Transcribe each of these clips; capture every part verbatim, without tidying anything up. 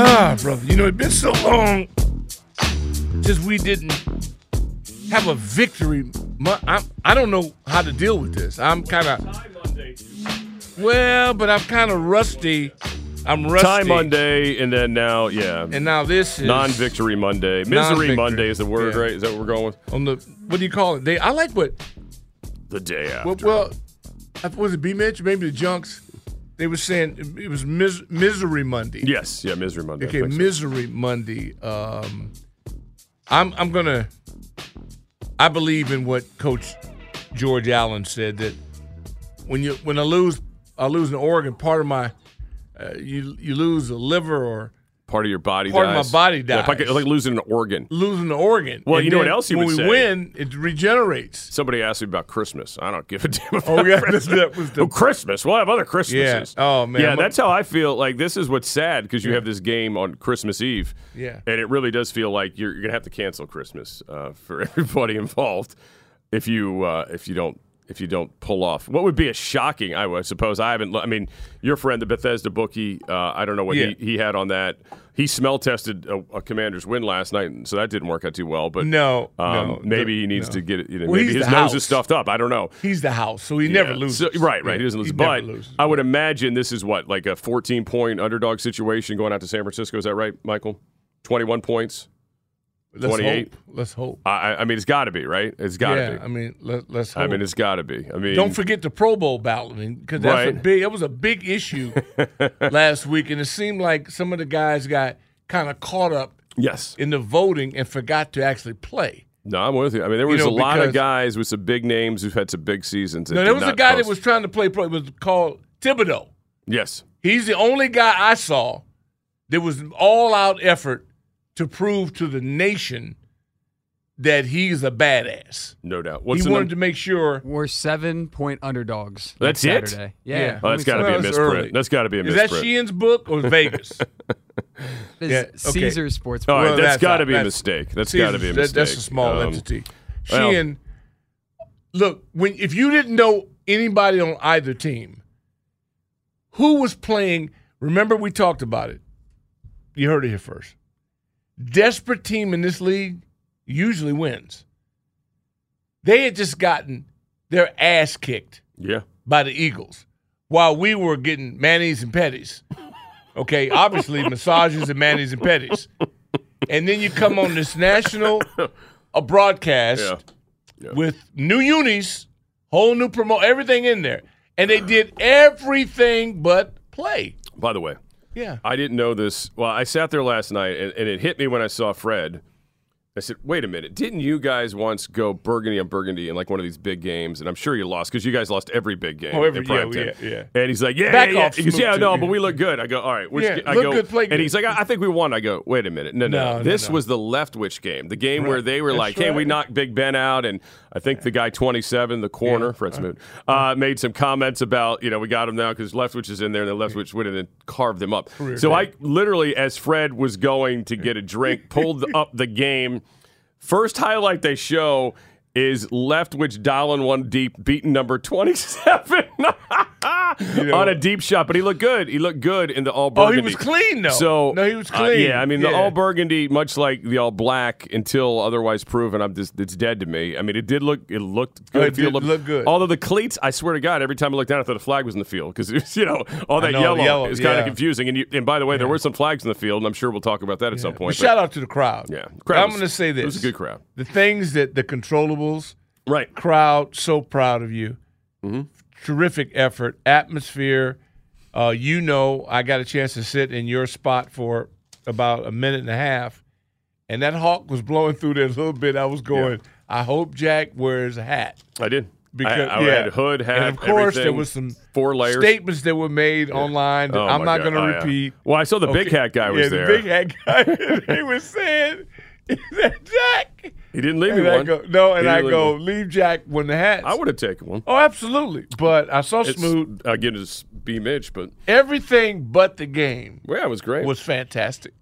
Ah, brother, you know, it's been so long since we didn't have a victory. I'm, I don't know how to deal with this. I'm kind of, well, but I'm kind of rusty. I'm rusty. Time Monday, and then now, yeah. And now this is. Non-victory Monday. Misery non-victory. Monday is the word, yeah. Right? Is that what we're going with? On the, what do you call it? They, I like what. The day after. Well, well I, was it B-Mitch? Maybe the Junks. They were saying it was mis- Misery Monday. Yes, yeah, Misery Monday. Okay, Misery so. Monday. Um, I'm I'm gonna. I believe in what Coach George Allen said, that when you when I lose I lose an organ, part of my uh, you you lose a liver or part of your body. Part dies. of my body dies. Yeah, like, like losing an organ. Losing an organ. Well, and you know what else you would say? When we win, it regenerates. Somebody asked me about Christmas. I don't give a damn about oh, yeah, Christmas. That was the... oh, Christmas. We'll have other Christmases. Yeah. Oh, man. Yeah, I'm that's a... how I feel. Like, this is what's sad, because you yeah. have this game on Christmas Eve. Yeah. And it really does feel like you're, you're going to have to cancel Christmas uh, for everybody involved if you uh, if you don't. If you don't pull off, what would be a shocking? I would suppose I haven't. I mean, your friend, the Bethesda bookie. Uh, I don't know what yeah. he, he had on that. He smell tested a, a Commander's win last night, so that didn't work out too well. But no, um, no maybe the, he needs no. to get it. You know, well, maybe his nose house. is stuffed up. I don't know. He's the house, so he yeah. never loses. So, right, right. Yeah. He doesn't lose. He but loses, I would right. imagine this is what, like a fourteen point underdog situation going out to San Francisco. Is that right, Michael? twenty-one points. twenty-eight. Let's hope. Let's hope. I, I mean, it's got to be, right? It's got to yeah, be. Yeah, I mean, let, let's hope. I mean, it's got to be. I mean, don't forget the Pro Bowl balloting, because that's right. a big. That was a big issue last week, and it seemed like some of the guys got kind of caught up yes. in the voting and forgot to actually play. No, I'm with you. I mean, there was you know, a lot of guys with some big names who've had some big seasons. No, there was a guy post. that was trying to play pro. It was called Thibodeau. Yes. He's the only guy I saw that was an all-out effort to prove to the nation that he's a badass. No doubt. What's he wanted num- to make sure. We're seven-point underdogs. That's it? Saturday. Yeah. yeah. Oh, that's got to be a misprint. That's got to be a misprint. Is that Sheehan's book or Vegas? yeah. Caesar's okay. Sportsbook. All right, well, that's got to be a mistake. That's got to be a mistake. That, that's a small um, entity. Sheehan, well, look, when if you didn't know anybody on either team, who was playing, remember we talked about it. You heard it here first. Desperate team in this league usually wins. They had just gotten their ass kicked yeah. by the Eagles while we were getting manis and petties. Okay, obviously massages and manis and petties. And then you come on this national uh, broadcast yeah. Yeah. with new unis, whole new promo, everything in there. And they did everything but play. By the way. Yeah. I didn't know this. Well, I sat there last night, and, and it hit me when I saw Fred. I said, wait a minute. Didn't you guys once go burgundy on burgundy in like one of these big games? And I'm sure you lost, because you guys lost every big game. Oh, every, yeah, yeah, yeah. And he's like, yeah, Back yeah, off yeah. He goes, yeah, no, but we look good. I go, all right. We're yeah, I look go, good, play good. And he's like, I, I think we won. I go, wait a minute. No, no. no this no, no. was the Leftwich game, the game right. where they were That's like, right. hey, we knocked Big Ben out. And I think yeah. the guy twenty-seven, the corner, yeah. Fred Smoot, uh, made some comments about, you know, we got him now because Leftwich is in there, and then Leftwich yeah. went in and carved them up. Career so day. I literally, as Fred was going to get a drink, pulled up the game. First highlight they show is Leftwich Dolan one deep, beating number twenty-seven you know, on a deep shot. But he looked good. He looked good in the all burgundy. Oh, he was clean, though. So, no, he was clean. Uh, yeah, I mean, yeah. the all burgundy, much like the all black, until otherwise proven, I'm just, it's dead to me. I mean, it did look, it looked good. It did look, look good. Although the cleats, I swear to God, every time I looked down, I thought the flag was in the field. Because, you know, all that know, yellow, yellow is yeah. kind of confusing. And, you, and by the way, yeah. there were some flags in the field, and I'm sure we'll talk about that at yeah. some point. But but shout out to the crowd. Yeah. Crowd I'm going to say this. It was a good crowd. The things that the controllables, right? Crowd, so proud of you. Mm-hmm. Terrific effort, atmosphere. Uh, you know, I got a chance to sit in your spot for about a minute and a half, and that hawk was blowing through there a little bit. I was going, yeah. I hope Jack wears a hat. I did. Because, I, I yeah. had hood, hat, and of course, everything. There was some four layers. Statements that were made yeah. online that oh I'm not going to oh, repeat. Yeah. Well, I saw the okay. big hat guy was yeah, there. Yeah, the big hat guy. They were saying, is that Jack? He didn't leave and me I one. Go, no, and I leave go, one. Leave Jack when the hats. I would have taken one. Oh, absolutely. But I saw it's, Smooth. I get his B-Mitch, but. Everything but the game. Yeah, it was great. Was fantastic.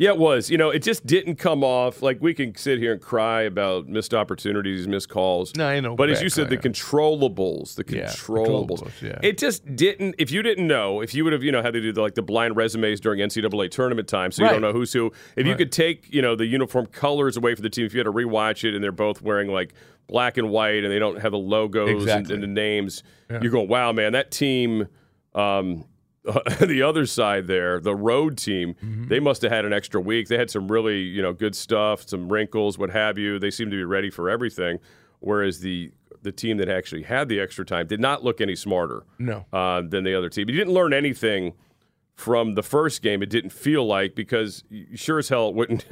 Yeah, it was. You know, it just didn't come off. Like, we can sit here and cry about missed opportunities, missed calls. No, I know. But as you said, the controllables, the controllables. Yeah, controllables yeah. It just didn't – if you didn't know, if you would have, you know, how they do the, like the blind resumes during N C double A tournament time so right. you don't know who's who. If right. you could take, you know, the uniform colors away from the team, if you had to rewatch it and they're both wearing, like, black and white and they don't have the logos exactly. and, and the names, yeah. you're going, wow, man, that team um, – Uh, the other side there, the road team, mm-hmm. they must have had an extra week. They had some really, you know, good stuff, some wrinkles, what have you. They seemed to be ready for everything, whereas the the team that actually had the extra time did not look any smarter no. uh, than the other team. You didn't learn anything from the first game, it didn't feel like, because you sure as hell wouldn't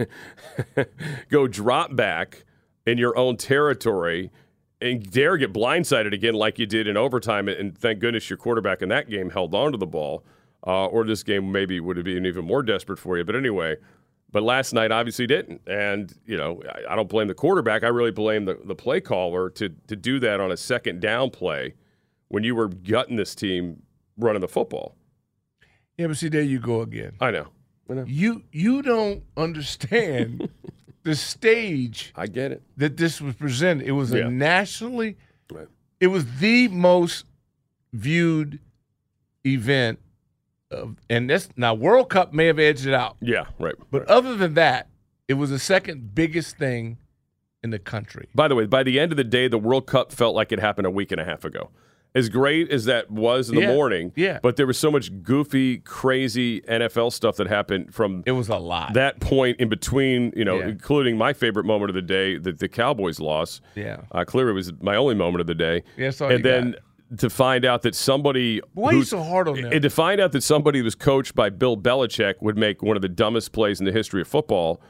go drop back in your own territory and dare get blindsided again like you did in overtime, and thank goodness your quarterback in that game held on to the ball, uh, or this game maybe would have been even more desperate for you. But anyway, but last night obviously didn't. And, you know, I, I don't blame the quarterback. I really blame the, the play caller to to do that on a second down play when you were gutting this team running the football. Yeah, but see, there you go again. I know. I know. You, you don't understand – the stage I get it. That this was presented. It was yeah. a nationally right. it was the most viewed event of, and that's now World Cup may have edged it out. Yeah, right. But right. other than that, it was the second biggest thing in the country. By the way, by the end of the day, the World Cup felt like it happened a week and a half ago. As great as that was in the yeah, morning, yeah. but there was so much goofy, crazy N F L stuff that happened from it was a lot. That point in between, you know, yeah. including my favorite moment of the day, the, the Cowboys loss. Yeah, uh, clearly it was my only moment of the day. Yeah, that's all and you then got. To find out that somebody why are you so hard on them? And to find out that somebody who was coached by Bill Belichick would make one of the dumbest plays in the history of football.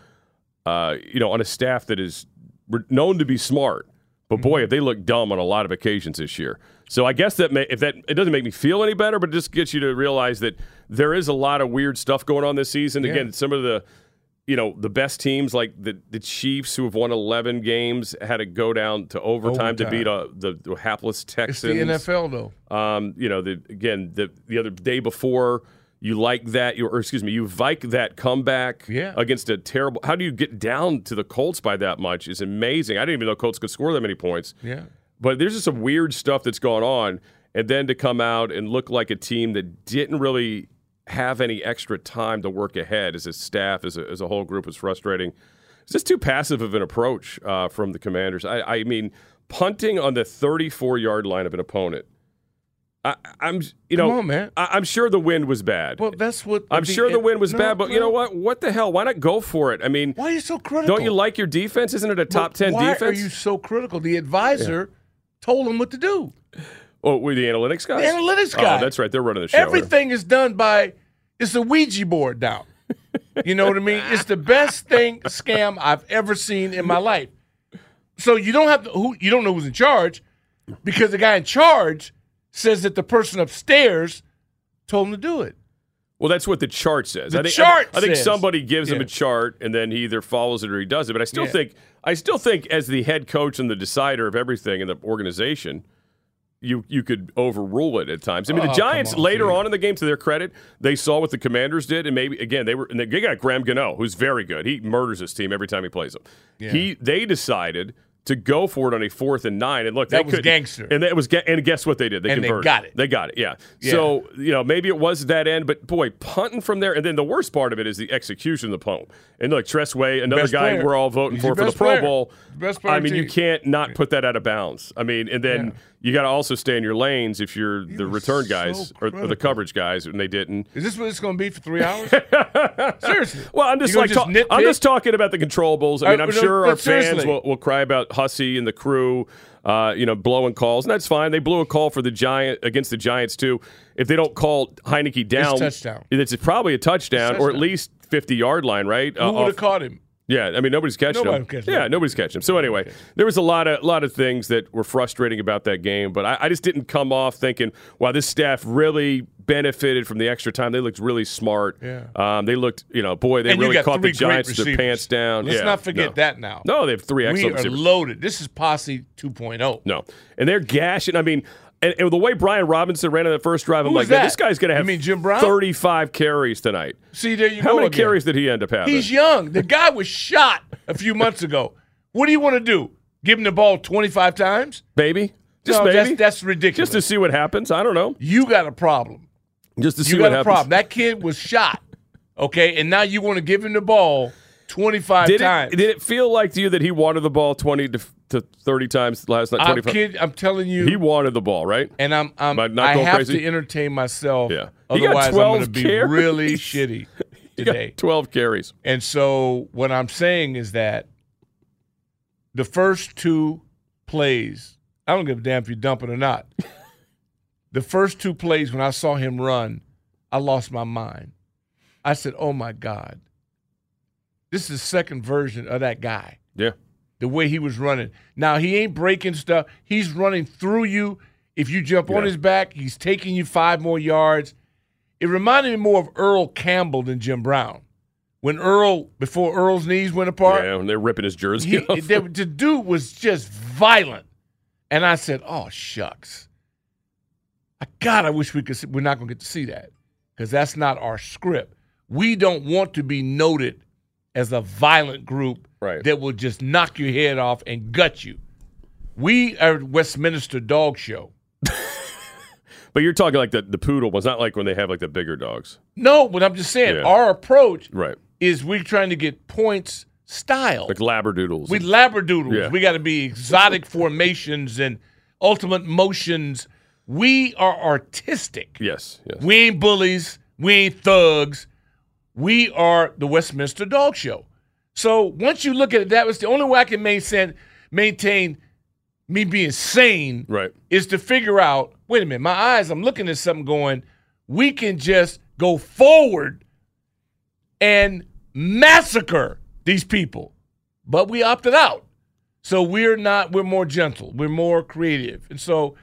Uh, you know, on a staff that is known to be smart. But boy, if they look dumb on a lot of occasions this year. So I guess that may, if that it doesn't make me feel any better, but it just gets you to realize that there is a lot of weird stuff going on this season. Yeah. Again, some of the you know the best teams like the the Chiefs, who have won eleven games, had to go down to overtime, overtime. to beat a, the, the hapless Texans. It's the N F L though. Um, you know, the, again the the other day before. You like that, you, or excuse me, you vike that comeback yeah. against a terrible – how do you get down to the Colts by that much is amazing. I didn't even know Colts could score that many points. Yeah, but there's just some weird stuff that's gone on, and then to come out and look like a team that didn't really have any extra time to work ahead as a staff, as a, as a whole group was frustrating. It's just too passive of an approach uh, from the Commanders. I, I mean, punting on the thirty-four-yard line of an opponent I, I'm, you know, on, man. I, I'm sure the wind was bad. Well, that's what I'm the, sure the wind was no, bad. But no. you know what? What the hell? Why not go for it? I mean, why are you so critical? Don't you like your defense? Isn't it a top ten defense? Why are you so critical? The advisor yeah. told him what to do. Oh, we're the analytics guys. The analytics guy. Oh, that's right. They're running the show. Everything is done by. It's a Ouija board down. You know what I mean? It's the best thing scam I've ever seen in my life. So you don't have to. Who you don't know who's in charge, because the guy in charge. Says that the person upstairs told him to do it. Well, that's what the chart says. The I think, chart I, I think says. somebody gives yeah. him a chart, and then he either follows it or he does it. But I still yeah. think, I still think, as the head coach and the decider of everything in the organization, you you could overrule it at times. I mean, oh, the Giants on, later dude. on in the game, to their credit, they saw what the Commanders did, and maybe again they were. And they got Graham Gano, who's very good. He murders his team every time he plays them. Yeah. He they decided to go for it on a fourth and nine. And look, that was gangster. And that was, and guess what they did? They and converted. They got it. They got it. Yeah. yeah. So you know, maybe it was that end, but boy, punting from there. And then the worst part of it is the execution of the punt. And look, Tress Way, another best guy player. we're all voting He's for for the Pro player. Bowl. Best I mean, team. you can't not put that out of bounds. I mean, and then yeah. you got to also stay in your lanes if you're he the return guys so or, or the coverage guys, and they didn't. Is this what it's going to be for three hours? Seriously. Well, I'm just like just ta- I'm just talking about the controllables. I mean, I, I'm no, sure our fans will, will cry about Hussey and the crew, uh, you know, blowing calls, and that's fine. They blew a call for the Giant against the Giants too. If they don't call Heineke down, it's, touchdown. it's probably a touchdown, touchdown or at least fifty-yard line, right? Who uh, would have caught him? Yeah, I mean, nobody's catching Nobody him. Catch yeah, him. nobody's catching him. So anyway, there was a lot of lot of things that were frustrating about that game, but I, I just didn't come off thinking, wow, this staff really benefited from the extra time. They looked really smart. Yeah. Um, they looked, you know, boy, they and really caught the Giants with their pants down. Let's yeah, not forget no. that now. No, they have three excellent receivers. We are loaded. This is Posse two point oh. No. And they're gashing. I mean, and, and the way Brian Robinson ran on that first drive, Who I'm like, that? this guy's going to have mean Jim Brown? thirty-five carries tonight. See, there you How go How many again. carries did he end up having? He's young. The guy was shot a few months ago. What do you want to do? Give him the ball twenty-five times? Baby. Just no, that's, that's ridiculous. Just to see what happens. I don't know. You got a problem. Just to see you got what a happens. problem. That kid was shot, okay? And now you want to give him the ball twenty-five did times. It, did it feel like to you that he wanted the ball twenty to thirty times last night? I'm, kid, I'm telling you. He wanted the ball, right? And I'm, I'm, I'm not I have crazy? to entertain myself. Yeah. Otherwise, I'm going to be carries. really shitty today. twelve carries. And so what I'm saying is that the first two plays, I don't give a damn if you dump it or not. The first two plays when I saw him run, I lost my mind. I said, oh, my God. This is the second version of that guy. Yeah. The way he was running. Now, he ain't breaking stuff. He's running through you. If you jump yeah. on his back, he's taking you five more yards. It reminded me more of Earl Campbell than Jim Brown. When Earl, before Earl's knees went apart. Yeah, when they're ripping his jersey he, off. They, the dude was just violent. And I said, oh, shucks. God, I wish we could see. We're not going to get to see that because that's not our script. We don't want to be noted as a violent group right. that will just knock your head off and gut you. We are Westminster Dog Show. But you're talking like the, the poodle ones, not like when they have like the bigger dogs. No, but I'm just saying yeah. our approach right. is we're trying to get points style. Like labradoodles. We labradoodles. Yeah. We got to be exotic formations and ultimate motions. We are artistic. Yes, yes. We ain't bullies. We ain't thugs. We are the Westminster Dog Show. So once you look at it, that was the only way I can maintain, maintain me being sane right. is to figure out, wait a minute, my eyes, I'm looking at something going, we can just go forward and massacre these people. But we opted out. So we're not, we're more gentle. We're more creative. And so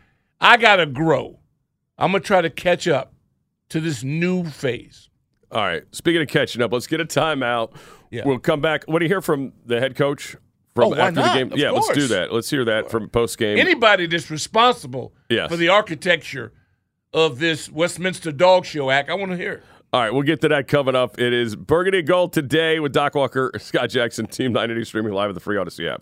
I got to grow. I'm going to try to catch up to this new phase. All right. Speaking of catching up, let's get a timeout. Yeah. We'll come back. What do you hear from the head coach from oh, after not? the game? Of yeah, course. Let's do that. Let's hear that from post-game. Anybody that's responsible yes. for the architecture of this Westminster Dog Show Act, I want to hear it. All right, we'll get to that coming up. It is Burgundy Gold today with Doc Walker, Scott Jackson, Team nine eighty, streaming live on the free Odyssey app.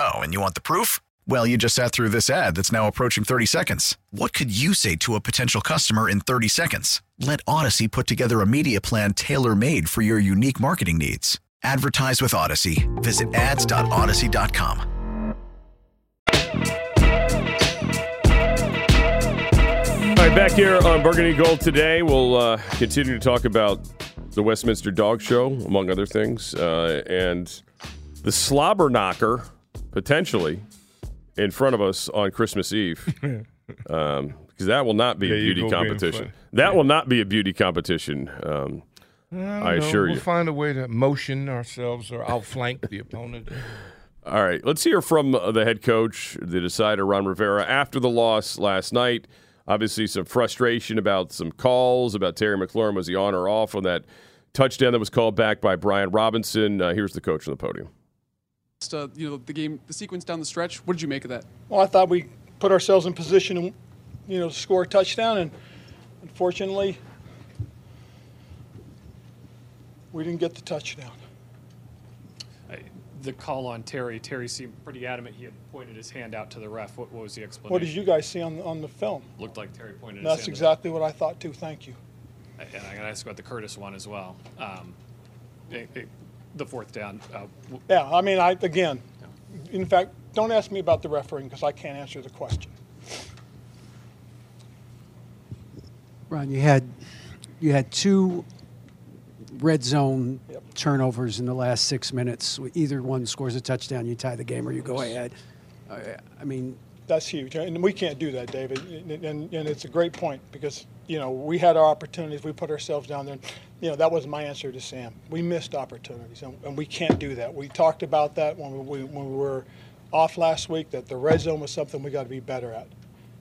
Oh, and you want the proof? Well, you just sat through this ad that's now approaching thirty seconds. What could you say to a potential customer in thirty seconds? Let Audacy put together a media plan tailor-made for your unique marketing needs. Advertise with Audacy. Visit ads dot audacy dot com. All right, back here on Burgundy Gold today, we'll uh, continue to talk about the Westminster Dog Show, among other things, uh, and the slobber knocker, potentially, in front of us on Christmas Eve, because um, that will not be yeah, a beauty competition. That yeah. will not be a beauty competition, um, I, I assure we'll you. We'll find a way to motion ourselves or outflank the opponent. All right, let's hear from the head coach, the decider, Ron Rivera, after the loss last night. Obviously, some frustration about some calls, about Terry McLaurin. Was he on or off on that touchdown that was called back by Brian Robinson? Uh, here's the coach on the podium. Uh, you know, the game, the sequence down the stretch, what did you make of that? Well, I thought we put ourselves in position to, you know, score a touchdown, and unfortunately, we didn't get the touchdown. I, the call on Terry, Terry seemed pretty adamant he had pointed his hand out to the ref. What, what was the explanation? What did you guys see on, on the film? Looked like Terry pointed his hand. That's exactly what I thought, too. Thank you. And I got to ask about the Curtis one as well. Um, it, it, the fourth down. Uh, w- yeah, I mean, I again, yeah. in fact, don't ask me about the refereeing because I can't answer the question. Ron, you had you had two red zone yep. turnovers in the last six minutes. Either one scores a touchdown, you tie the game, or you go ahead. Uh, I mean, that's huge, and we can't do that, David. And, and and it's a great point because you know we had our opportunities, we put ourselves down there. And, you know, that was my answer to Sam. We missed opportunities, and, and we can't do that. We talked about that when we, when we were off last week, that the red zone was something we got to be better at,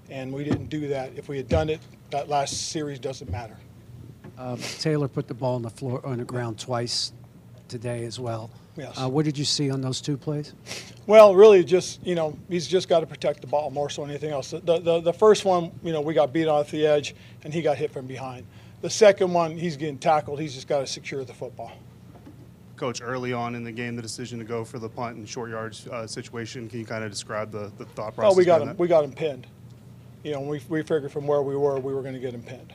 and we didn't do that. If we had done it, that last series doesn't matter. Uh, Taylor put the ball on the floor on the ground twice today as well. Yes. Uh, what did you see on those two plays? Well, really just, you know, he's just got to protect the ball more so than anything else. The, the, the first one, you know, we got beat off the edge, and he got hit from behind. The second one, he's getting tackled. He's just got to secure the football. Coach, early on in the game, the decision to go for the punt and short yards uh, situation, can you kind of describe the, the thought process? Oh, we got him. That? We got him pinned. You know, we we figured from where we were, we were going to get him pinned.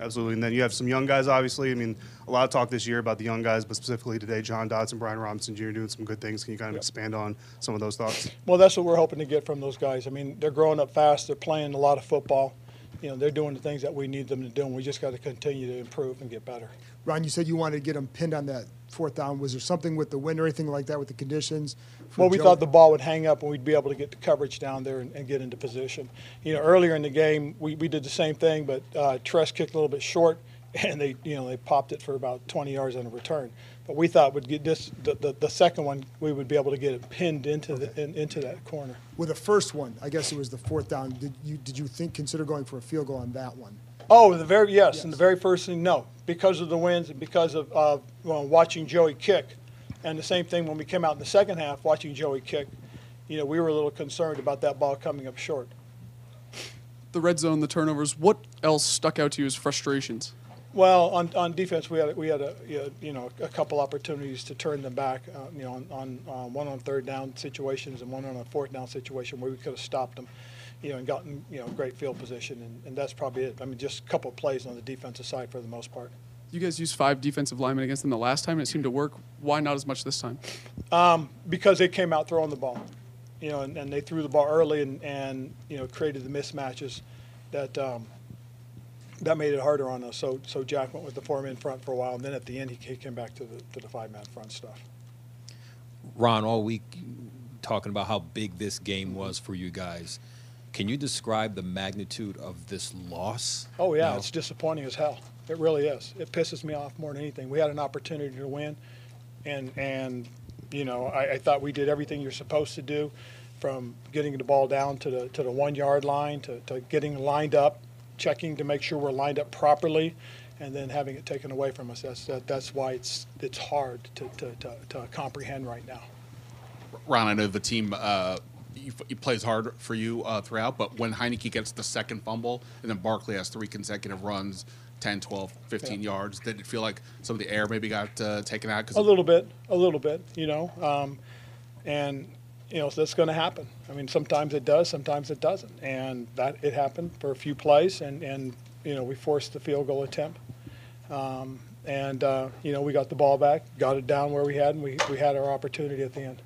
Absolutely. And then you have some young guys, obviously. I mean, a lot of talk this year about the young guys, but specifically today, Jahan Dotson, Brian Robinson Junior doing some good things. Can you kind of yep. expand on some of those thoughts? Well, that's what we're hoping to get from those guys. I mean, they're growing up fast. They're playing a lot of football. You know, they're doing the things that we need them to do, and we just got to continue to improve and get better. Ron, you said you wanted to get them pinned on that fourth down. Was there something with the wind or anything like that with the conditions? Well, we Joe? thought the ball would hang up and we'd be able to get the coverage down there and, and get into position. You know, earlier in the game, we, we did the same thing, but uh, Tress kicked a little bit short, and they, you know, they popped it for about twenty yards on a return. But we thought would get this the, the, the second one, we would be able to get it pinned into okay. the in, into that corner. Well, the first one, I guess it was the fourth down. Did you did you think consider going for a field goal on that one? Oh, the very yes, yes. and the very first thing, no, because of the winds and because of uh, well, watching Joey kick, and the same thing when we came out in the second half, watching Joey kick, you know, we were a little concerned about that ball coming up short. The red zone, the turnovers. What else stuck out to you as frustrations? Well, on, on defense, we had we had a you know a couple opportunities to turn them back, uh, you know, on, on uh, one on third down situations and one on a fourth down situation where we could have stopped them, you know, and gotten you know great field position, and, and that's probably it. I mean, just a couple of plays on the defensive side for the most part. You guys used five defensive linemen against them the last time, and it seemed to work. Why not as much this time? Um, because they came out throwing the ball, you know, and, and they threw the ball early and, and you know created the mismatches that. Um, That made it harder on us. So, so Jack went with the four-man front for a while, and then at the end he came back to the to the five-man front stuff. Ron, all week talking about how big this game was for you guys. Can you describe the magnitude of this loss? Oh yeah, now? It's disappointing as hell. It really is. It pisses me off more than anything. We had an opportunity to win, and and you know I, I thought we did everything you're supposed to do, from getting the ball down to the to the one-yard line to, to getting lined up. Checking to make sure we're lined up properly, and then having it taken away from us. That's that, that's why it's it's hard to, to, to, to comprehend right now. Ron, I know the team uh, it plays hard for you uh, throughout, but when Heineke gets the second fumble and then Barkley has three consecutive runs, ten, twelve, fifteen yeah. yards, did it feel like some of the air maybe got uh, taken out? Cause a little bit, a little bit, you know. Um, and you know, so that's going to happen. I mean, sometimes it does, sometimes it doesn't. And that it happened for a few plays, and, and you know, we forced the field goal attempt. Um, and, uh, you know, we got the ball back, got it down where we had, and we, we had our opportunity at the end.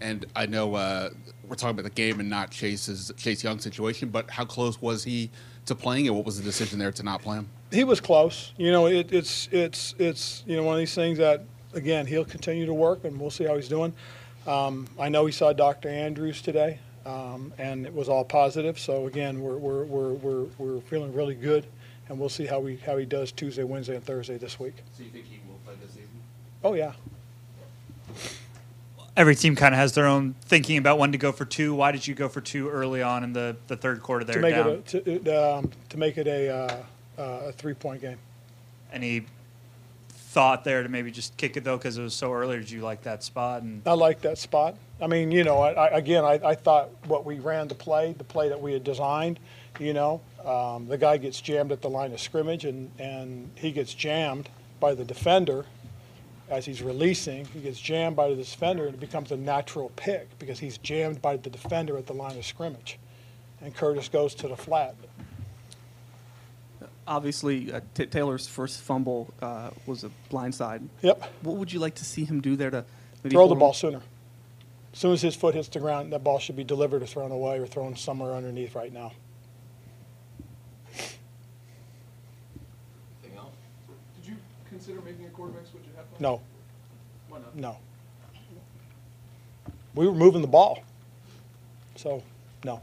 And I know uh, we're talking about the game and not Chase's Chase Young's situation, but how close was he to playing, and what was the decision there to not play him? He was close. You know, it, it's, it's, it's, you know, one of these things that, again, he'll continue to work, and we'll see how he's doing. Um, I know he saw Doctor Andrews today, um, and it was all positive. So again, we're we're we're we're, we're feeling really good, and we'll see how we how he does Tuesday, Wednesday, and Thursday this week. So you think he will play this season? Oh yeah. Every team kind of has their own thinking about when to go for two. Why did you go for two early on in the, the third quarter? There to make down? it a, to, um, to make it a, uh, a three point game. Any thought there to maybe just kick it, though, because it was so early? Did you like that spot? And I like that spot. I mean, you know, I, I, again, I, I thought what we ran the play, the play that we had designed, you know, um, the guy gets jammed at the line of scrimmage, and, and he gets jammed by the defender as he's releasing. He gets jammed by the defender, and it becomes a natural pick because he's jammed by the defender at the line of scrimmage. And Curtis goes to the flat. Obviously, uh, t- Taylor's first fumble uh, was a blindside. Yep. What would you like to see him do there to maybe throw the ball him? sooner? As soon as his foot hits the ground, that ball should be delivered or thrown away or thrown somewhere underneath right now. Anything else? Did you consider making a quarterback switch at halftime? No. Why not? No. We were moving the ball, so no.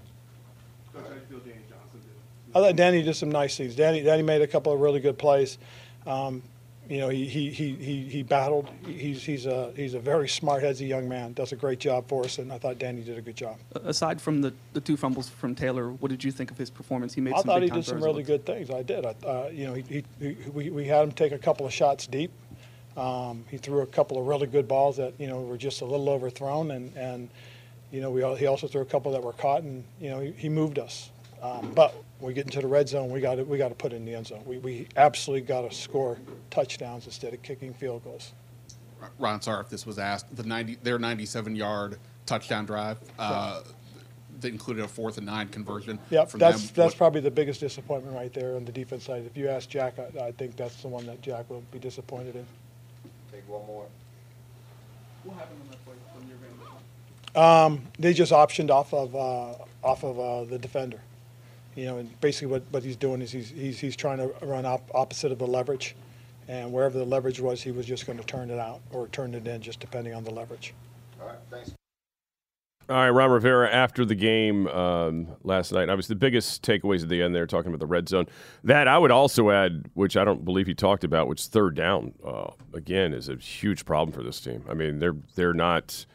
Coach, how do you feel Danny Johnson did? I thought Danny did some nice things. Danny Danny made a couple of really good plays. Um, you know, he he he he battled. He's he's a he's a very smart, headsy young man. Does a great job for us, and I thought Danny did a good job. Aside from the, the two fumbles from Taylor, what did you think of his performance? He made. I some thought he did some really good things. I did. I uh, you know he, he, he we we had him take a couple of shots deep. Um, he threw a couple of really good balls that you know were just a little overthrown, and and you know we he also threw a couple that were caught, and you know he, he moved us. Um, but we get into the red zone, we got to, we got to put it in the end zone. We, we absolutely got to score touchdowns instead of kicking field goals. Ron, sorry if this was asked. The ninety their ninety-seven-yard touchdown drive uh, that included a fourth and nine conversion. Yep, from that's them. that's what, probably the biggest disappointment right there on the defense side. If you ask Jack, I, I think that's the one that Jack will be disappointed in. Take one more. What happened on that play from your vantage? Um, they just optioned off of uh, off of uh, the defender. You know, and basically what, what he's doing is he's he's he's trying to run op- opposite of the leverage, and wherever the leverage was, he was just going to turn it out or turn it in, just depending on the leverage. All right, thanks. All right, Ron Rivera after the game um, last night. Obviously, the biggest takeaways at the end there, talking about the red zone. That I would also add, which I don't believe he talked about, which third down uh, again is a huge problem for this team. I mean, they're they're not.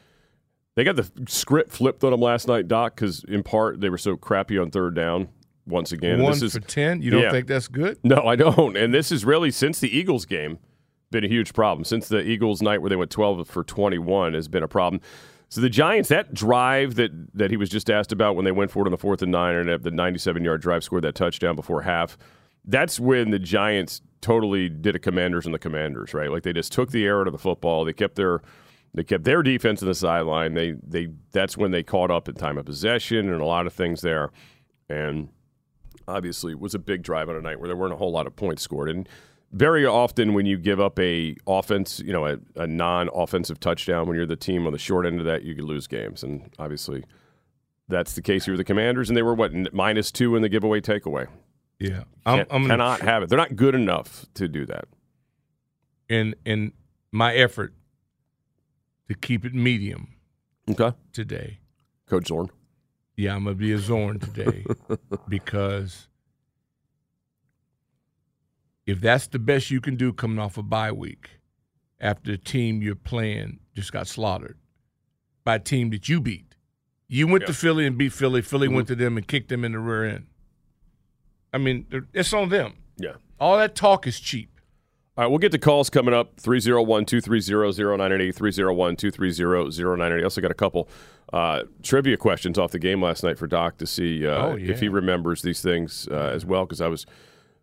They got the script flipped on them last night, Doc, because in part they were so crappy on third down. Once again, one this is, for ten. You don't yeah. think that's good? No, I don't. And this is really since the Eagles game been a huge problem. Since the Eagles night where they went twelve for twenty-one has been a problem. So the Giants, that drive that that he was just asked about when they went for it on the fourth and nine and the ninety-seven-yard drive scored that touchdown before half. That's when the Giants totally did a Commanders and the Commanders, right? Like they just took the air out of the football. They kept their they kept their defense in the sideline. They they that's when they caught up in time of possession and a lot of things there. And obviously, it was a big drive on a night where there weren't a whole lot of points scored. And very often when you give up a offense, you know, a, a non-offensive touchdown, when you're the team on the short end of that, you could lose games. And obviously, that's the case here with the Commanders. And they were, what, minus two in the giveaway takeaway? Yeah. I'm, I'm cannot have it. They're not good enough to do that. In, in my effort to keep it medium okay. today. Coach Zorn. Yeah, I'm going to be a Zorn today because if that's the best you can do coming off a bye week after the team you're playing just got slaughtered by a team that you beat. You went yeah. to Philly and beat Philly. Philly mm-hmm. went to them and kicked them in the rear end. I mean, it's on them. Yeah. All that talk is cheap. All right, we'll get to calls coming up, three oh one, two three zero, zero nine eight eight, three oh one, two three zero, zero nine eight eight. Also got a couple uh, trivia questions off the game last night for Doc to see uh, oh, yeah. if he remembers these things uh, as well, because I was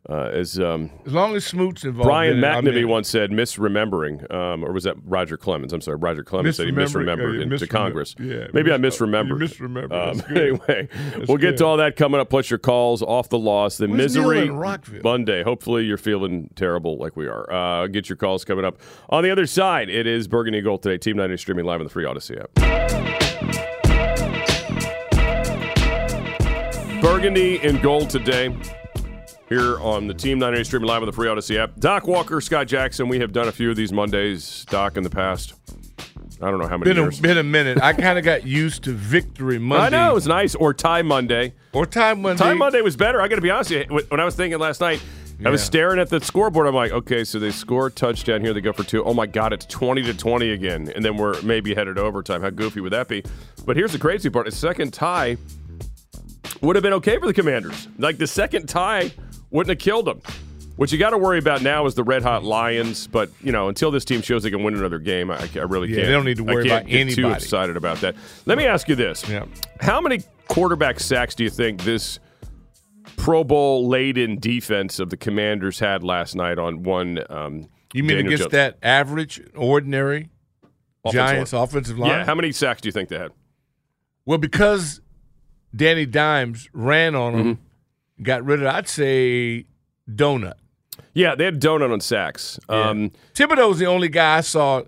Uh, as um, as long as Smoot's involved. Brian in McNamee it, I mean, once said, misremembering, um, or was that Roger Clemens? I'm sorry, Roger Clemens said he misremembered uh, into misremem- Congress. Yeah, Maybe mis- I misremembered. misremembered. Um, anyway, That's we'll good. get to all that coming up, plus your calls off the loss. The Where's misery Monday. Hopefully you're feeling terrible like we are. Uh, get your calls coming up. On the other side, it is Burgundy Gold today. Team ninety streaming live on the free Odyssey app. Burgundy and Gold today. Here on the Team ninety streaming live on the free Odyssey app. Doc Walker, Scott Jackson, we have done a few of these Mondays, Doc, in the past. I don't know how many been a, years. Been a minute. I kind of got used to Victory Monday. I know. It was nice. Or Tie Monday. Or Tie Monday. Tie Monday was better. I got to be honest with you. When I was thinking last night, yeah. I was staring at the scoreboard. I'm like, okay, so they score a touchdown here. They go for two. Oh, my God, it's twenty to twenty again. And then we're maybe headed to overtime. How goofy would that be? But here's the crazy part. A second tie would have been okay for the Commanders. Like, the second tie wouldn't have killed them. What you got to worry about now is the red-hot Lions, but, you know, until this team shows they can win another game, I, I really yeah, can't. They don't need to worry about anybody. I can't get too excited about that. Let me ask you this. Yeah. How many quarterback sacks do you think this Pro Bowl-laden defense of the Commanders had last night on one um You mean Daniel against Jones? That average, ordinary offensive Giants line. offensive line? Yeah, how many sacks do you think they had? Well, because Danny Dimes ran on them, mm-hmm. got rid of, I'd say, Donut. Yeah, they had Donut on sacks. Yeah. Um, Thibodeau was the only guy I saw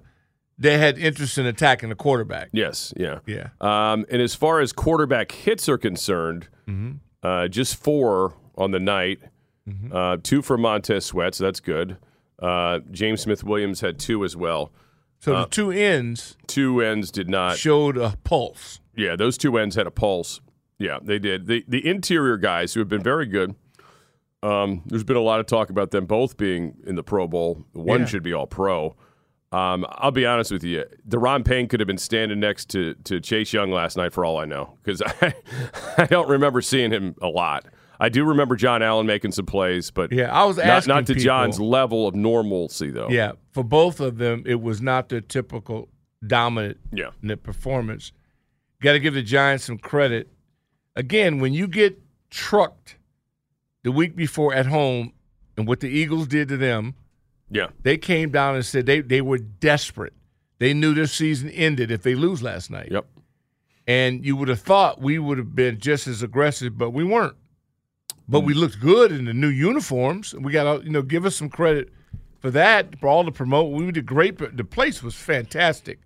that had interest in attacking the quarterback. Yes, yeah. yeah. Um, and as far as quarterback hits are concerned, mm-hmm. uh, just four on the night, mm-hmm. uh, two for Montez Sweat, so that's good. Uh, James Smith-Williams had two as well. So uh, the two ends. Two ends did not. Showed a pulse. Yeah, those two ends had a pulse. Yeah, they did. The the interior guys, who have been very good, um, there's been a lot of talk about them both being in the Pro Bowl. One yeah. should be all pro. Um, I'll be honest with you. Deron Payne could have been standing next to, to Chase Young last night for all I know, because I, I don't remember seeing him a lot. I do remember John Allen making some plays, but yeah, I was asking not, not to people, John's level of normalcy, though. Yeah, for both of them, it was not their typical dominant yeah. performance. Got to give the Giants some credit. Again, when you get trucked the week before at home and what the Eagles did to them, yeah, they came down and said they, they were desperate. They knew their season ended if they lose last night. Yep. And you would have thought we would have been just as aggressive, but we weren't. But mm. we looked good in the new uniforms. We got to, you know, give us some credit for that, for all the promote. We did great. The place was fantastic.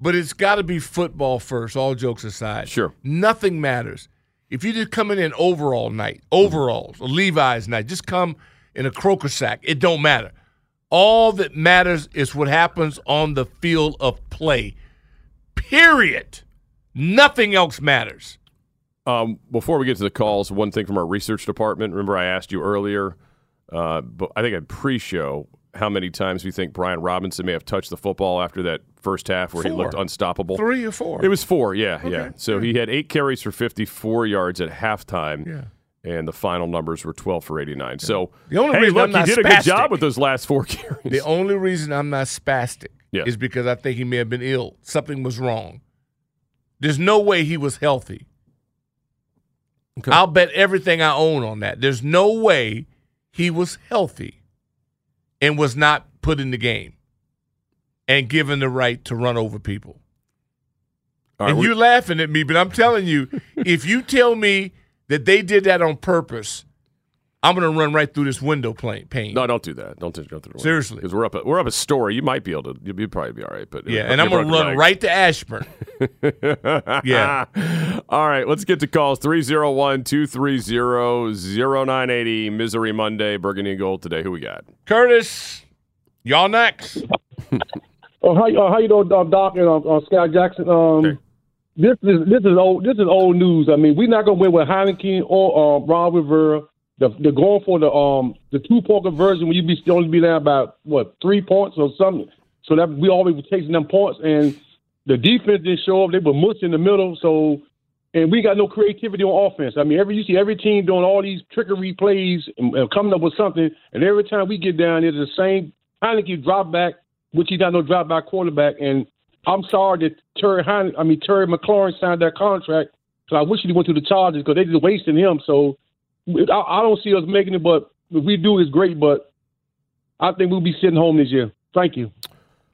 But it's got to be football first, all jokes aside. Sure. Nothing matters. If you just come in an overall night, overalls, a Levi's night, just come in a croaker sack, it don't matter. All that matters is what happens on the field of play, period. Nothing else matters. Um, before we get to the calls, one thing from our research department. Remember I asked you earlier, uh, but I think at pre-show, how many times we think Brian Robinson may have touched the football after that first half where four. he looked unstoppable. Three or four? It was four, yeah, okay. yeah. So yeah. he had eight carries for fifty-four yards at halftime, yeah. and the final numbers were twelve for eighty-nine. Yeah. So, the only hey, reason look, I'm not he did spastic. a good job with those last four carries. The only reason I'm not spastic yeah. is because I think he may have been ill. Something was wrong. There's no way he was healthy. Okay. I'll bet everything I own on that. There's no way he was healthy and was not put in the game and given the right to run over people. Right, and you're laughing at me, but I'm telling you, if you tell me that they did that on purpose, I'm going to run right through this window pane. No, don't do that. Don't do that. Don't do that. Seriously. Because we're up, a, we're up a story. You might be able to. You'll, you'll probably be all right. But yeah, and I'm going to run right to Ashburn. yeah. All right, let's get to calls. three oh one, two three oh, oh nine eight oh. Misery Monday, Burgundy and Gold today. Who we got? Curtis, y'all next. oh, how, uh, how you doing, uh, Doc and uh, uh, Scott Jackson? Um, okay. This is this is old this is old news. I mean, we're not going to win with Heineke or uh, Ron Rivera. The, they're going for the um the two point conversion when you be only be down about what three points or something. So that we always were chasing them points, and the defense didn't show up. They were mush in the middle. So, and we got no creativity on offense. I mean, every you see every team doing all these trickery plays and, and coming up with something, and every time we get down, it's the same. Heineke drop back, which he got no drop back quarterback. And I'm sorry that Terry Heineke, I mean Terry McLaurin signed that contract. So I wish he went to the Chargers because they just wasting him. So. I don't see us making it, but if we do, it's great, but I think we'll be sitting home this year. Thank you.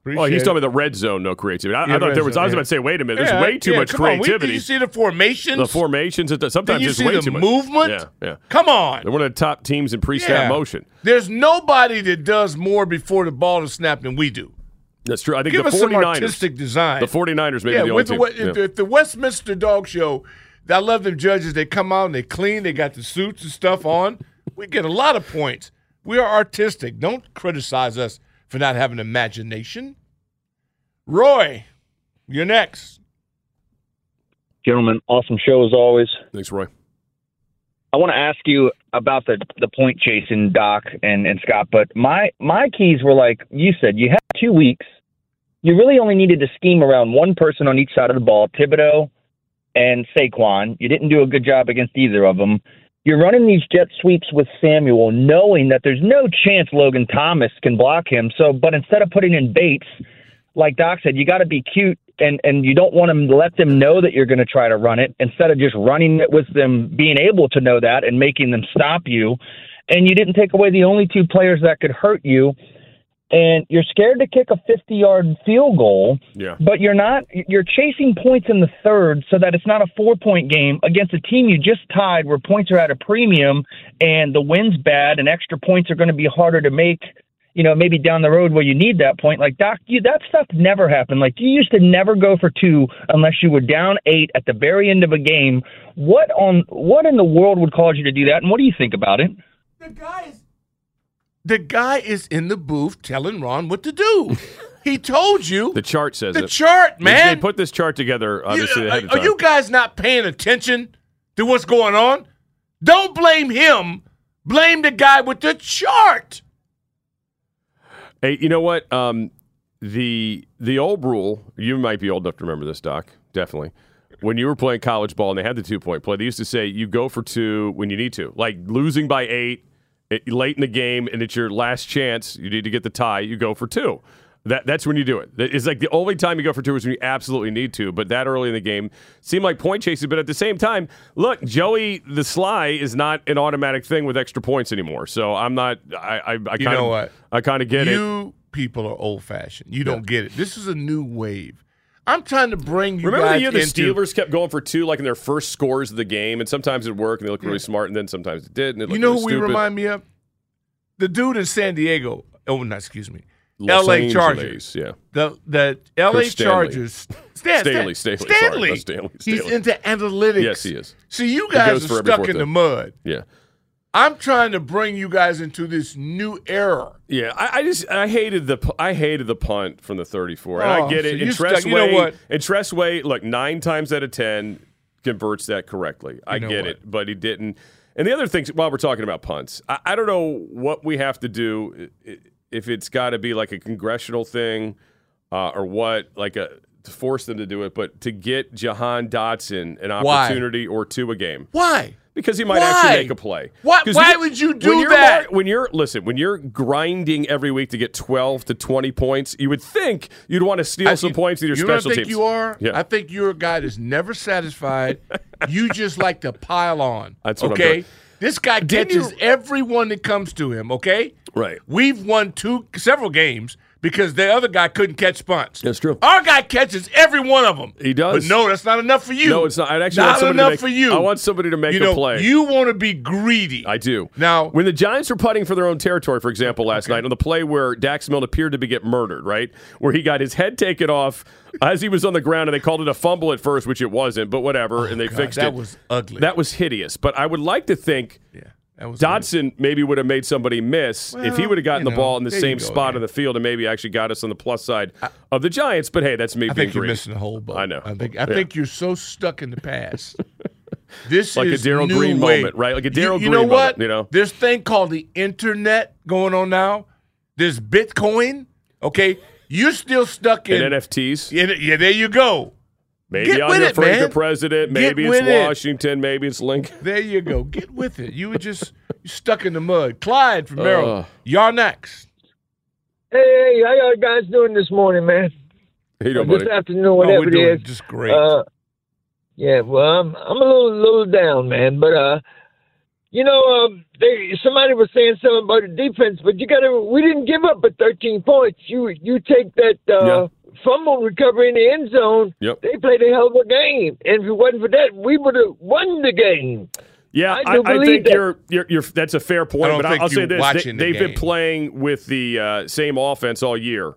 Appreciate oh, he's it. talking about the red zone, no creativity. I, yeah, I thought there was. Zone, I was yeah. about to say, wait a minute, there's yeah, way too yeah, much creativity. Did you see the formations? The formations, sometimes it's way the too much movement. Yeah, yeah. Come on, they're one of the top teams in pre-snap yeah. motion. There's nobody that does more before the ball is snapped than we do. That's true. I think Give the 49ers. Give us some artistic design. The 49ers may yeah, be the only the, team. If, yeah. the, if the Westminster Dog Show, I love them judges. They come out and they clean. They got the suits and stuff on. We get a lot of points. We are artistic. Don't criticize us for not having imagination. Roy, you're next. Gentlemen, awesome show as always. Thanks, Roy. I want to ask you about the, the point chasing, Doc and, and Scott, but my, my keys were like you said, you had two weeks. You really only needed to scheme around one person on each side of the ball, Thibodeau and Saquon. You didn't do a good job against either of them. You're running these jet sweeps with Samuel, knowing that there's no chance Logan Thomas can block him. So, but instead of putting in Bates, like Doc said, you got to be cute, and, and you don't want to let them know that you're going to try to run it, instead of just running it with them being able to know that and making them stop you. And you didn't take away the only two players that could hurt you. And you're scared to kick a fifty-yard field goal, yeah. but you're not. You're chasing points in the third, so that it's not a four-point game against a team you just tied, where points are at a premium, and the win's bad, and extra points are going to be harder to make. You know, maybe down the road where you need that point. Like Doc, you, that stuff never happened. Like you used to never go for two unless you were down eight at the very end of a game. What on what in the world would cause you to do that? And what do you think about it? The guys. The guy is in the booth telling Ron what to do. He told you. The chart says the it. The chart, man. They put this chart together, obviously. You, uh, are you guys not paying attention to what's going on? Don't blame him. Blame the guy with the chart. Hey, you know what? Um, the the old rule, you might be old enough to remember this, Doc, definitely. When you were playing college ball and they had the two-point play, they used to say you go for two when you need to. Like losing by eight. It, late in the game, and it's your last chance. You need to get the tie. You go for two. That that's when you do it. It's like the only time you go for two is when you absolutely need to. But that early in the game seemed like point chases. But at the same time, look, Joey the Slye is not an automatic thing with extra points anymore. So I'm not. I I, I kind you know of what? I kind of get you it. You people are old fashioned. You yeah. don't get it. This is a new wave. I'm trying to bring you Remember guys the year the into... Steelers kept going for two, like in their first scores of the game, and sometimes it worked, and they looked really yeah. smart, and then sometimes it didn't. It you know really who stupid. we remind me of? The dude in San Diego. Oh, no, excuse me. L A Chargers. Yeah. The the L A Chargers. Stan, Stanley. Stan, Stanley. Stanley. Sorry, Stanley. Stanley. He's into analytics. Yes, he is. So you guys are stuck in the mud. Yeah. I'm trying to bring you guys into this new era. Yeah, I, I just I hated the I hated the punt from the thirty-four. And oh, I get it. So and Tress Way, you know what? And Tress Way, look, nine times out of ten converts that correctly. I you know get what? it, but he didn't. And the other thing, while we're talking about punts, I, I don't know what we have to do, if it's got to be like a congressional thing uh, or what, like a to force them to do it, but to get Jahan Dotson an opportunity Why? or two a game. Why? Because he might why? actually make a play. Why, why you, would you do when you're that? Mar- when you're listen, when you're grinding every week to get twelve to twenty points, you would think you'd want to steal I, some you, points in your you special teams. You don't think you are? Yeah. I think you're a guy that's never satisfied. You just like to pile on. That's what okay? I'm doing. This guy catches you, everyone that comes to him, okay? Right. We've won two several games because the other guy couldn't catch punts. That's true. Our guy catches every one of them. He does. But no, that's not enough for you. No, it's not. I actually not want enough make, for you. I want somebody to make you know, a play. You want to be greedy. I do. Now, when the Giants were putting for their own territory, for example, last okay. night, on the play where Dax Milne appeared to be get murdered, right, where he got his head taken off as he was on the ground, and they called it a fumble at first, which it wasn't, but whatever, oh, and they God, fixed that it. That was ugly. That was hideous. But I would like to think yeah. – Dotson maybe would have made somebody miss well, if he would have gotten you know, the ball in the same go, spot in the field and maybe actually got us on the plus side I, of the Giants. But, hey, that's me I being I think you're greedy. Missing the whole boat. I know. I think I yeah. think you're so stuck in the past. This like is a Darryl Green way. moment, right? Like a Darryl Green moment. You know what? You know? This thing called the internet going on now, this Bitcoin, okay, you're still stuck in. And N F Ts. In, yeah, there you go. Maybe Get I'm referring to president. Maybe it's Washington. It. Maybe it's Lincoln. There you go. Get with it. You were just stuck in the mud. Clyde from Maryland. Uh, You're next. Hey, how y'all guys doing this morning, man? How you doing, buddy? This afternoon, whatever oh, we're doing it is. Just great. Uh, yeah, well, I'm, I'm a little, little down, man. But uh, you know, um, they, somebody was saying something about the defense, but you got to. We didn't give up but thirteen points. You you take that uh, yeah. fumble recovery in the end zone. Yep. They played a hell of a game, and if it wasn't for that, we would have won the game. Yeah, I, I, I think that. You're, you're, you're, that's a fair point. I don't but think I'll say this: they, the they've game. been playing with the uh, same offense all year.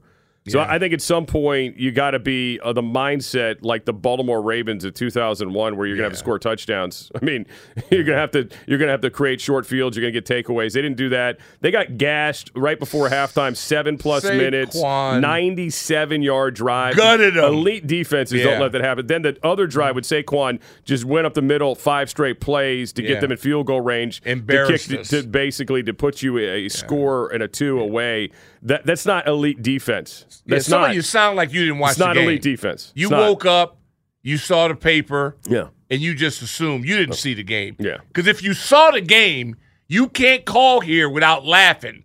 So yeah. I think at some point you got to be uh, the mindset like the Baltimore Ravens of two thousand one, where you're gonna yeah. have to score touchdowns. I mean, you're gonna have to you're gonna have to create short fields. You're gonna get takeaways. They didn't do that. They got gashed right before halftime. Seven plus Saquon. minutes, ninety-seven yard drive. Gutted them. Elite defenses yeah. don't let that happen. Then the other drive with Saquon just went up the middle, five straight plays to yeah. get them in field goal range. Embarrassed to, kick, to basically to put you a yeah. score and a two yeah. away. That that's not elite defense. That's yeah, some not, of you sound like you didn't watch it's the game. It's not elite defense. You it's woke not. up, you saw the paper, yeah. and you just assumed you didn't see the game. Yeah. Because if you saw the game, you can't call here without laughing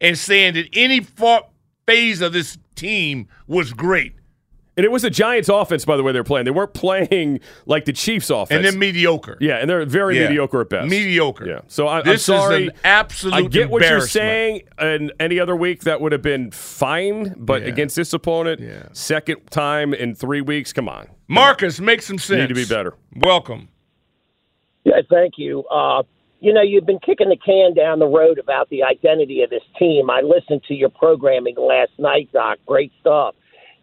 and saying that any phase of this team was great. And it was the Giants' offense, by the way, they're playing. They weren't playing like the Chiefs' offense. And they're mediocre. Yeah, and they're very yeah. mediocre at best. Mediocre. Yeah. So I, this I'm sorry. This is an absolute embarrassment. I get what you're saying. And any other week, that would have been fine. But yeah. against this opponent, yeah. second time in three weeks, come on. Marcus, come on. Make some sense. You need to be better. Welcome. Yeah, thank you. Uh, you know, you've been kicking the can down the road about the identity of this team. I listened to your programming last night, Doc. Great stuff.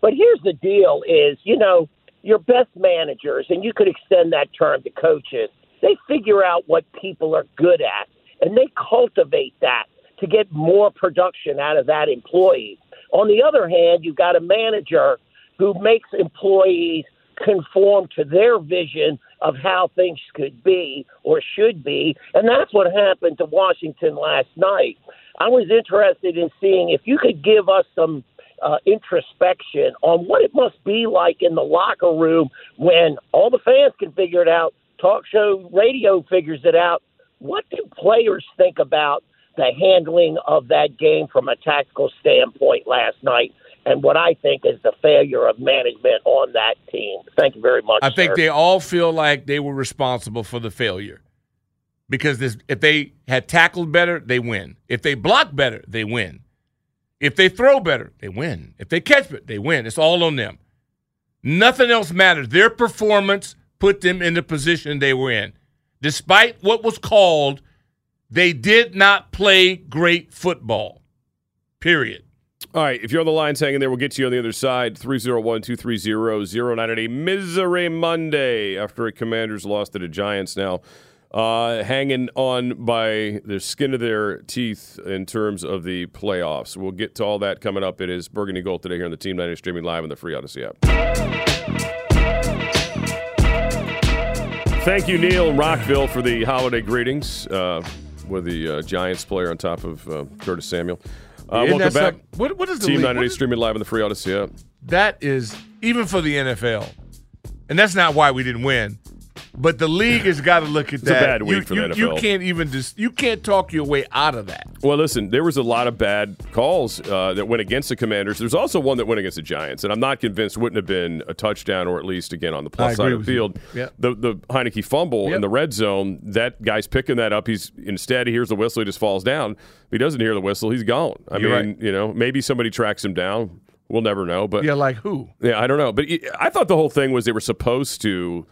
But here's the deal is, you know, your best managers, and you could extend that term to coaches, they figure out what people are good at, and they cultivate that to get more production out of that employee. On the other hand, you've got a manager who makes employees conform to their vision of how things could be or should be, and that's what happened to Washington last night. I was interested in seeing if you could give us some Uh, introspection on what it must be like in the locker room when all the fans can figure it out, talk show radio figures it out. What do players think about the handling of that game from a tactical standpoint last night, and what I think is the failure of management on that team? Thank you very much. I think sir. they all feel like they were responsible for the failure, because this, if they had tackled better, they win. If they block better, they win. If they throw better, they win. If they catch it, they win. It's all on them. Nothing else matters. Their performance put them in the position they were in. Despite what was called, they did not play great football. Period. All right, if you're on the lines hanging there, we'll get to you on the other side. three oh one, two three zero, zero nine eight eight. Misery Monday after a Commanders loss to the Giants now. Uh, hanging on by the skin of their teeth in terms of the playoffs. We'll get to all that coming up. It is Burgundy Gold today here on the Team ninety, streaming live on the free Odyssey app. Thank you, Neil and Rockville, for the holiday greetings uh, with the uh, Giants player on top of uh, Curtis Samuel. Uh, welcome back. Like, what, what is the Team ninety, streaming live on the free Odyssey app. That is, even for the N F L, and that's not why we didn't win. But the league has got to look at it's that. It's a bad week you, for you, the N F L. You can't even just you can't talk your way out of that. Well, listen, there was a lot of bad calls uh, that went against the Commanders. There's also one that went against the Giants, and I'm not convinced wouldn't have been a touchdown or at least again on the plus side of the field. Yep. The the Heineke fumble yep. in the red zone. That guy's picking that up. He's instead he hears the whistle. He just falls down. If he doesn't hear the whistle, he's gone. I You're mean, right. you know, maybe somebody tracks him down. We'll never know. But yeah, like who? Yeah, I don't know. But I thought the whole thing was they were supposed to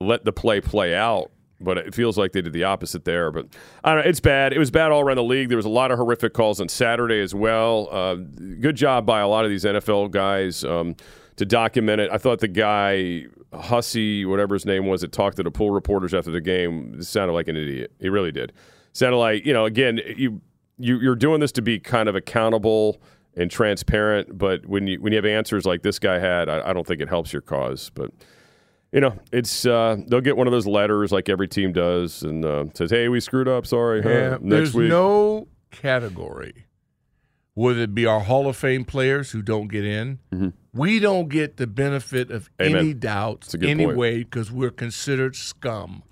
let the play play out, but it feels like they did the opposite there. But I don't know, it's bad. It was bad all around the league. There was a lot of horrific calls on Saturday as well. Uh, good job by a lot of these N F L guys um, to document it. I thought the guy, Hussey, whatever his name was, that talked to the pool reporters after the game, sounded like an idiot. He really did. Sounded like, you know, again, you, you, you're doing this to be kind of accountable and transparent, but when you when you have answers like this guy had, I, I don't think it helps your cause, but... You know, it's uh, they'll get one of those letters like every team does and uh, says, hey, we screwed up, sorry. Yeah, huh? Next there's week. No category, whether it be our Hall of Fame players who don't get in. Mm-hmm. We don't get the benefit of Amen. any doubts anyway because we're considered scum.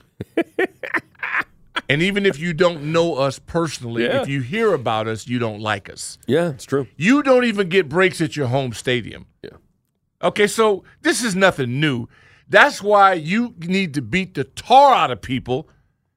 And even if you don't know us personally, yeah. if you hear about us, you don't like us. Yeah, it's true. You don't even get breaks at your home stadium. Yeah. Okay, so this is nothing new. That's why you need to beat the tar out of people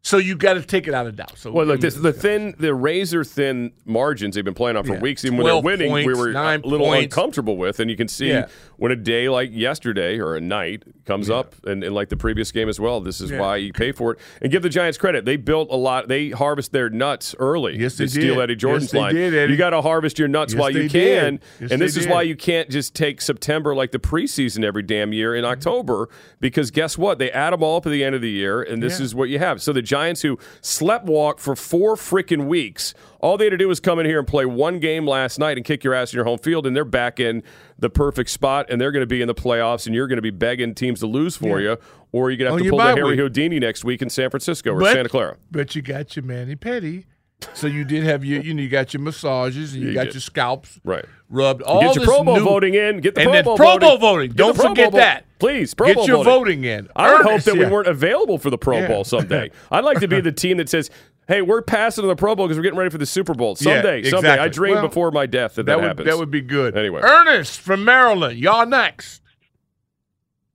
So you got to take it out of doubt. So well, look, this, the thin, the razor thin margins they've been playing on for yeah. weeks, even when they're winning, points, we were a little points. uncomfortable with. And you can see yeah. when a day like yesterday or a night comes yeah. up, and, and like the previous game as well, this is yeah. why you pay for it. And give the Giants credit; they built a lot. They harvest their nuts early. Yes, they, they steal did. Eddie Jordan's yes, they line. Did, Eddie. You got to harvest your nuts yes, while you can. Yes, and this is did. why you can't just take September like the preseason every damn year in October, because guess what? They add them all up at the end of the year, and this yeah. is what you have. So the Giants Giants who sleptwalk for four freaking weeks. All they had to do was come in here and play one game last night and kick your ass in your home field, and they're back in the perfect spot, and they're going to be in the playoffs, and you're going to be begging teams to lose for yeah. you, or you're going to have oh, to pull the Harry week. Houdini next week in San Francisco or but, Santa Clara. But you got your mani-pedi. So you did have your, you know, you got your massages and you, you got did. your scalps right. rubbed. All get your Pro Bowl new... voting in. Get the and Pro Bowl Pro voting. voting. Don't forget Bowl. that. Please, Pro Bowl voting. Get your voting, voting in. I would Ernest, hope that yeah. we weren't available for the Pro yeah. Bowl someday. I'd like to be the team that says, hey, we're passing on the Pro Bowl because we're getting ready for the Super Bowl. Someday, yeah, exactly. someday. I dream well, before my death that that, that would, happens. That would be good. Anyway. Ernest from Maryland, y'all next.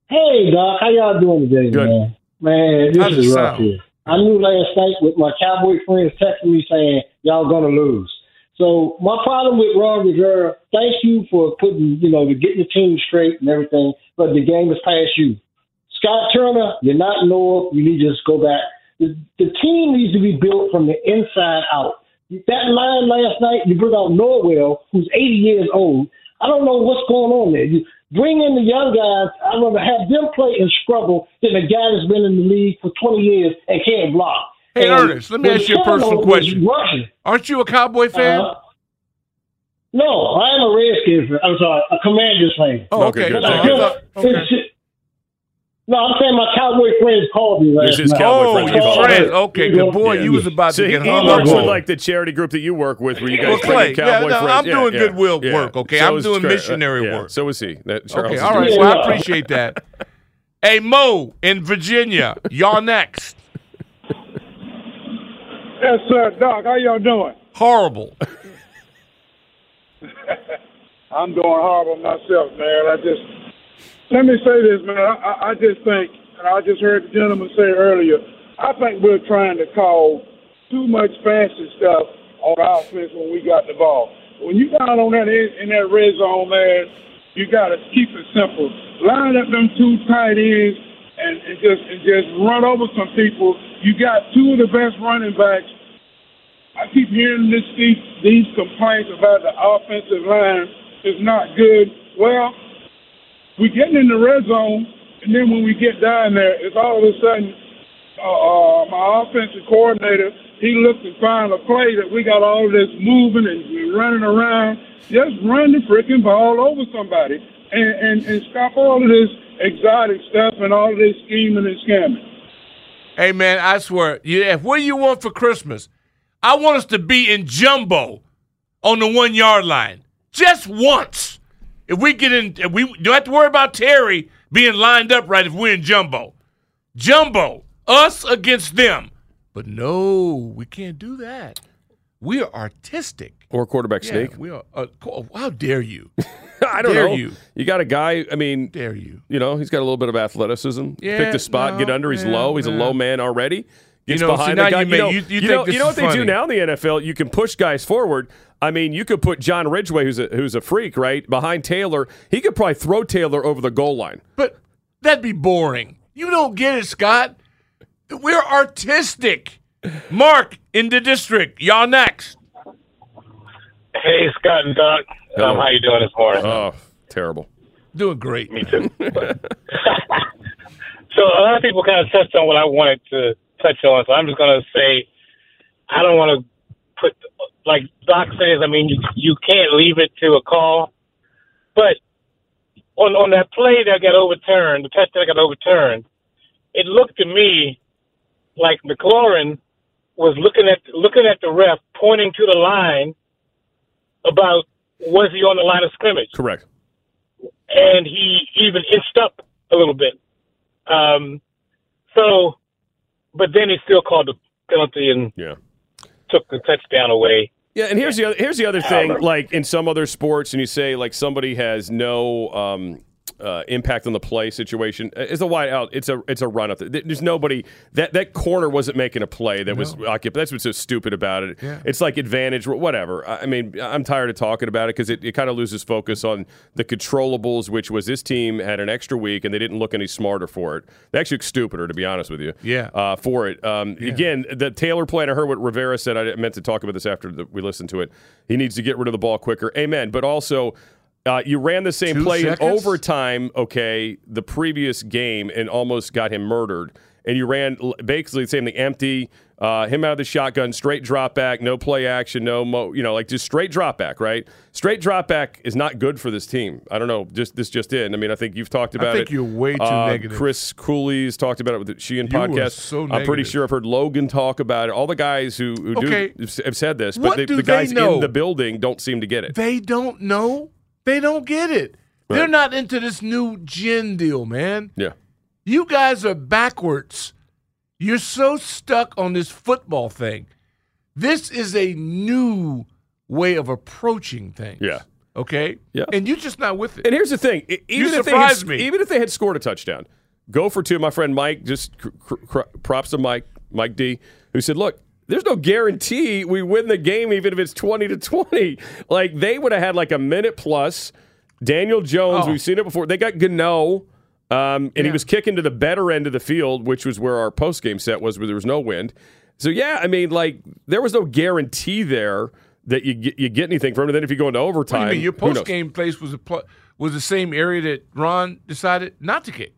Hey, Doc. How y'all doing today, good. man? Man, this How's is rough here. I knew last night with my Cowboy friends texting me saying, y'all going to lose. So my problem with Ron Rivera, thank you for putting, you know, getting the team straight and everything, but the game is past you. Scott Turner, you're not North. You need to just go back. The, the team needs to be built from the inside out. That line last night, you bring out Norwell, who's eighty years old. I don't know what's going on there. You bring in the young guys. I'd rather have them play and struggle than a guy that's been in the league for twenty years and can't block. Hey, and Ernest, let me ask you a personal question. Aren't you a Cowboy fan? Uh, no, I am a Redskins fan. I'm sorry, a Commanders fan. Oh, okay. But I just, okay. Just, no, I'm saying my Cowboy friends called me last night. This is Cowboy oh, friends. Your friends. Okay, good boy. Yeah. You was about so to get hung up. He works with like the charity group that you work with, where you guys well, play Cowboy yeah, no, friends. I'm yeah, doing yeah, goodwill yeah. work. Okay, so I'm doing Trey. missionary uh, yeah. work. So is he? That Charles okay, all right. Well, I appreciate that. Hey, Mo in Virginia, y'all next. Yes, sir, Doc. How y'all doing? Horrible. I'm doing horrible myself, man. I just. Let me say this, man. I, I just think, and I just heard the gentleman say earlier, I think we're trying to call too much fancy stuff on offense when we got the ball. When you down on that in that red zone, man, you got to keep it simple. Line up them two tight ends and, and just and just run over some people. You got two of the best running backs. I keep hearing this these, these complaints about the offensive line is not good. Well, we're getting in the red zone, and then when we get down there, it's all of a sudden uh, uh, my offensive coordinator, he looked and found a play that we got all this moving and running around. Just run the freaking ball over somebody and, and, and stop all of this exotic stuff and all of this scheming and scamming. Hey, man, I swear, yeah, what do you want for Christmas? I want us to be in jumbo on the one-yard line just once. If we get in, if we don't have to worry about Terry being lined up right if we're in jumbo. Jumbo, us against them. But no, we can't do that. We are artistic. Or quarterback yeah, sneak. We are. Uh, how dare you? I don't dare know. You. you got a guy, I mean. Dare you. You know, he's got a little bit of athleticism. Yeah, pick the spot, no, get under, he's man, low. He's man. a low man already. Gets you know, behind so the guy. You, you, know, you, you, you know, you know what funny. they do now in the N F L? You can push guys forward. I mean, you could put John Ridgeway, who's a, who's a freak, right, behind Taylor. He could probably throw Taylor over the goal line. But that'd be boring. You don't get it, Scott. We're artistic. Mark in the district. Y'all next. Hey, Scott and Doc. Um, how you doing this morning? Oh, terrible. Doing great. Me too. So a lot of people kind of touched on what I wanted to touch on, so I'm just going to say I don't want to put – like Doc says, I mean, you, you can't leave it to a call. But on on that play that got overturned, the touchdown that got overturned, it looked to me like McLaurin was looking at looking at the ref, pointing to the line about was he on the line of scrimmage. Correct. And he even inched up a little bit. Um, so, but then he still called the penalty and yeah. took the touchdown away. Yeah, and here's the other, here's the other thing. Like in some other sports, and you say like somebody has no um, uh, impact on the play situation. It's a wide out. It's a it's a run up. There's nobody that that corner wasn't making a play that no. was occupied. That's what's so stupid about it. Yeah. It's like advantage, whatever. I mean, I'm tired of talking about it because it, it kind of loses focus on the controllables, which was this team had an extra week and they didn't look any smarter for it. They actually looked stupider, to be honest with you. Yeah. Uh, for it. Um, yeah. Again, the Taylor play. And I heard what Rivera said. I meant to talk about this after the, we listened to it. He needs to get rid of the ball quicker. Amen. But also. Uh, you ran the same Two play seconds? in overtime, okay, the previous game and almost got him murdered. And you ran basically the same thing, empty, uh, him out of the shotgun, straight drop back, no play action, no, mo- you know, like just straight drop back, right? Straight drop back is not good for this team. I don't know, just this just in. I mean, I think you've talked about it. I think it. you're way too uh, negative. Chris Cooley's talked about it with the Sheehan you podcast. So I'm pretty sure I've heard Logan talk about it. All the guys who, who okay. do have said this, but they, the guys in the building don't seem to get it. They don't know. They don't get it. Right. They're not into this new gen deal, man. Yeah. You guys are backwards. You're so stuck on this football thing. This is a new way of approaching things. Yeah. Okay? Yeah. And you're just not with it. And here's the thing. Even you if surprised they had, me. Even if they had scored a touchdown, go for two. My friend Mike, just cr- cr- props to Mike, Mike D, who said, look, there's no guarantee we win the game, even if it's twenty to twenty. Like, they would have had like a minute plus. Daniel Jones, oh. we've seen it before. They got Gano, um, and yeah. he was kicking to the better end of the field, which was where our postgame set was, where there was no wind. So, yeah, I mean, like, there was no guarantee there that you get, you get anything from it. Then if you go into overtime. What do you mean? Your postgame place was, a pl- was the same area that Ron decided not to kick.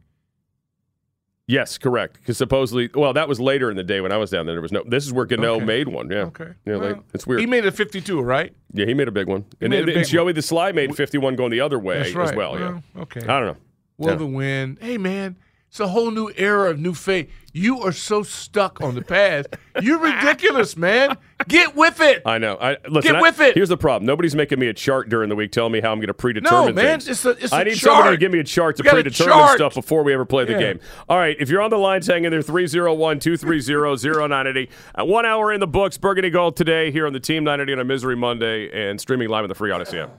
Yes, correct. Because supposedly, well, that was later in the day when I was down there. There was no. This is where Gano okay. made one. Yeah. Okay. Yeah, well, like, it's weird. He made a fifty-two, right? Yeah, he made a big one. And, and, big and Joey the Slye made fifty-one going the other way That's right. as well. well yeah. Okay. I don't know. Well, yeah. the win. Hey, man, it's a whole new era of new faith. You are so stuck on the past. You're ridiculous, man. Get with it. I know. I, listen, Get with I, it. Here's the problem. Nobody's making me a chart during the week telling me how I'm going to predetermine no, man, things. It's a, it's I need chart. somebody to give me a chart to predetermine chart. stuff before we ever play yeah. the game. All right, if you're on the lines, hang in there, three oh one, two three zero, zero nine eight zero. uh, one hour in the books, Burgundy Gold today here on the Team nine eighty on a Misery Monday and streaming live on the free Odyssey app.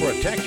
Protect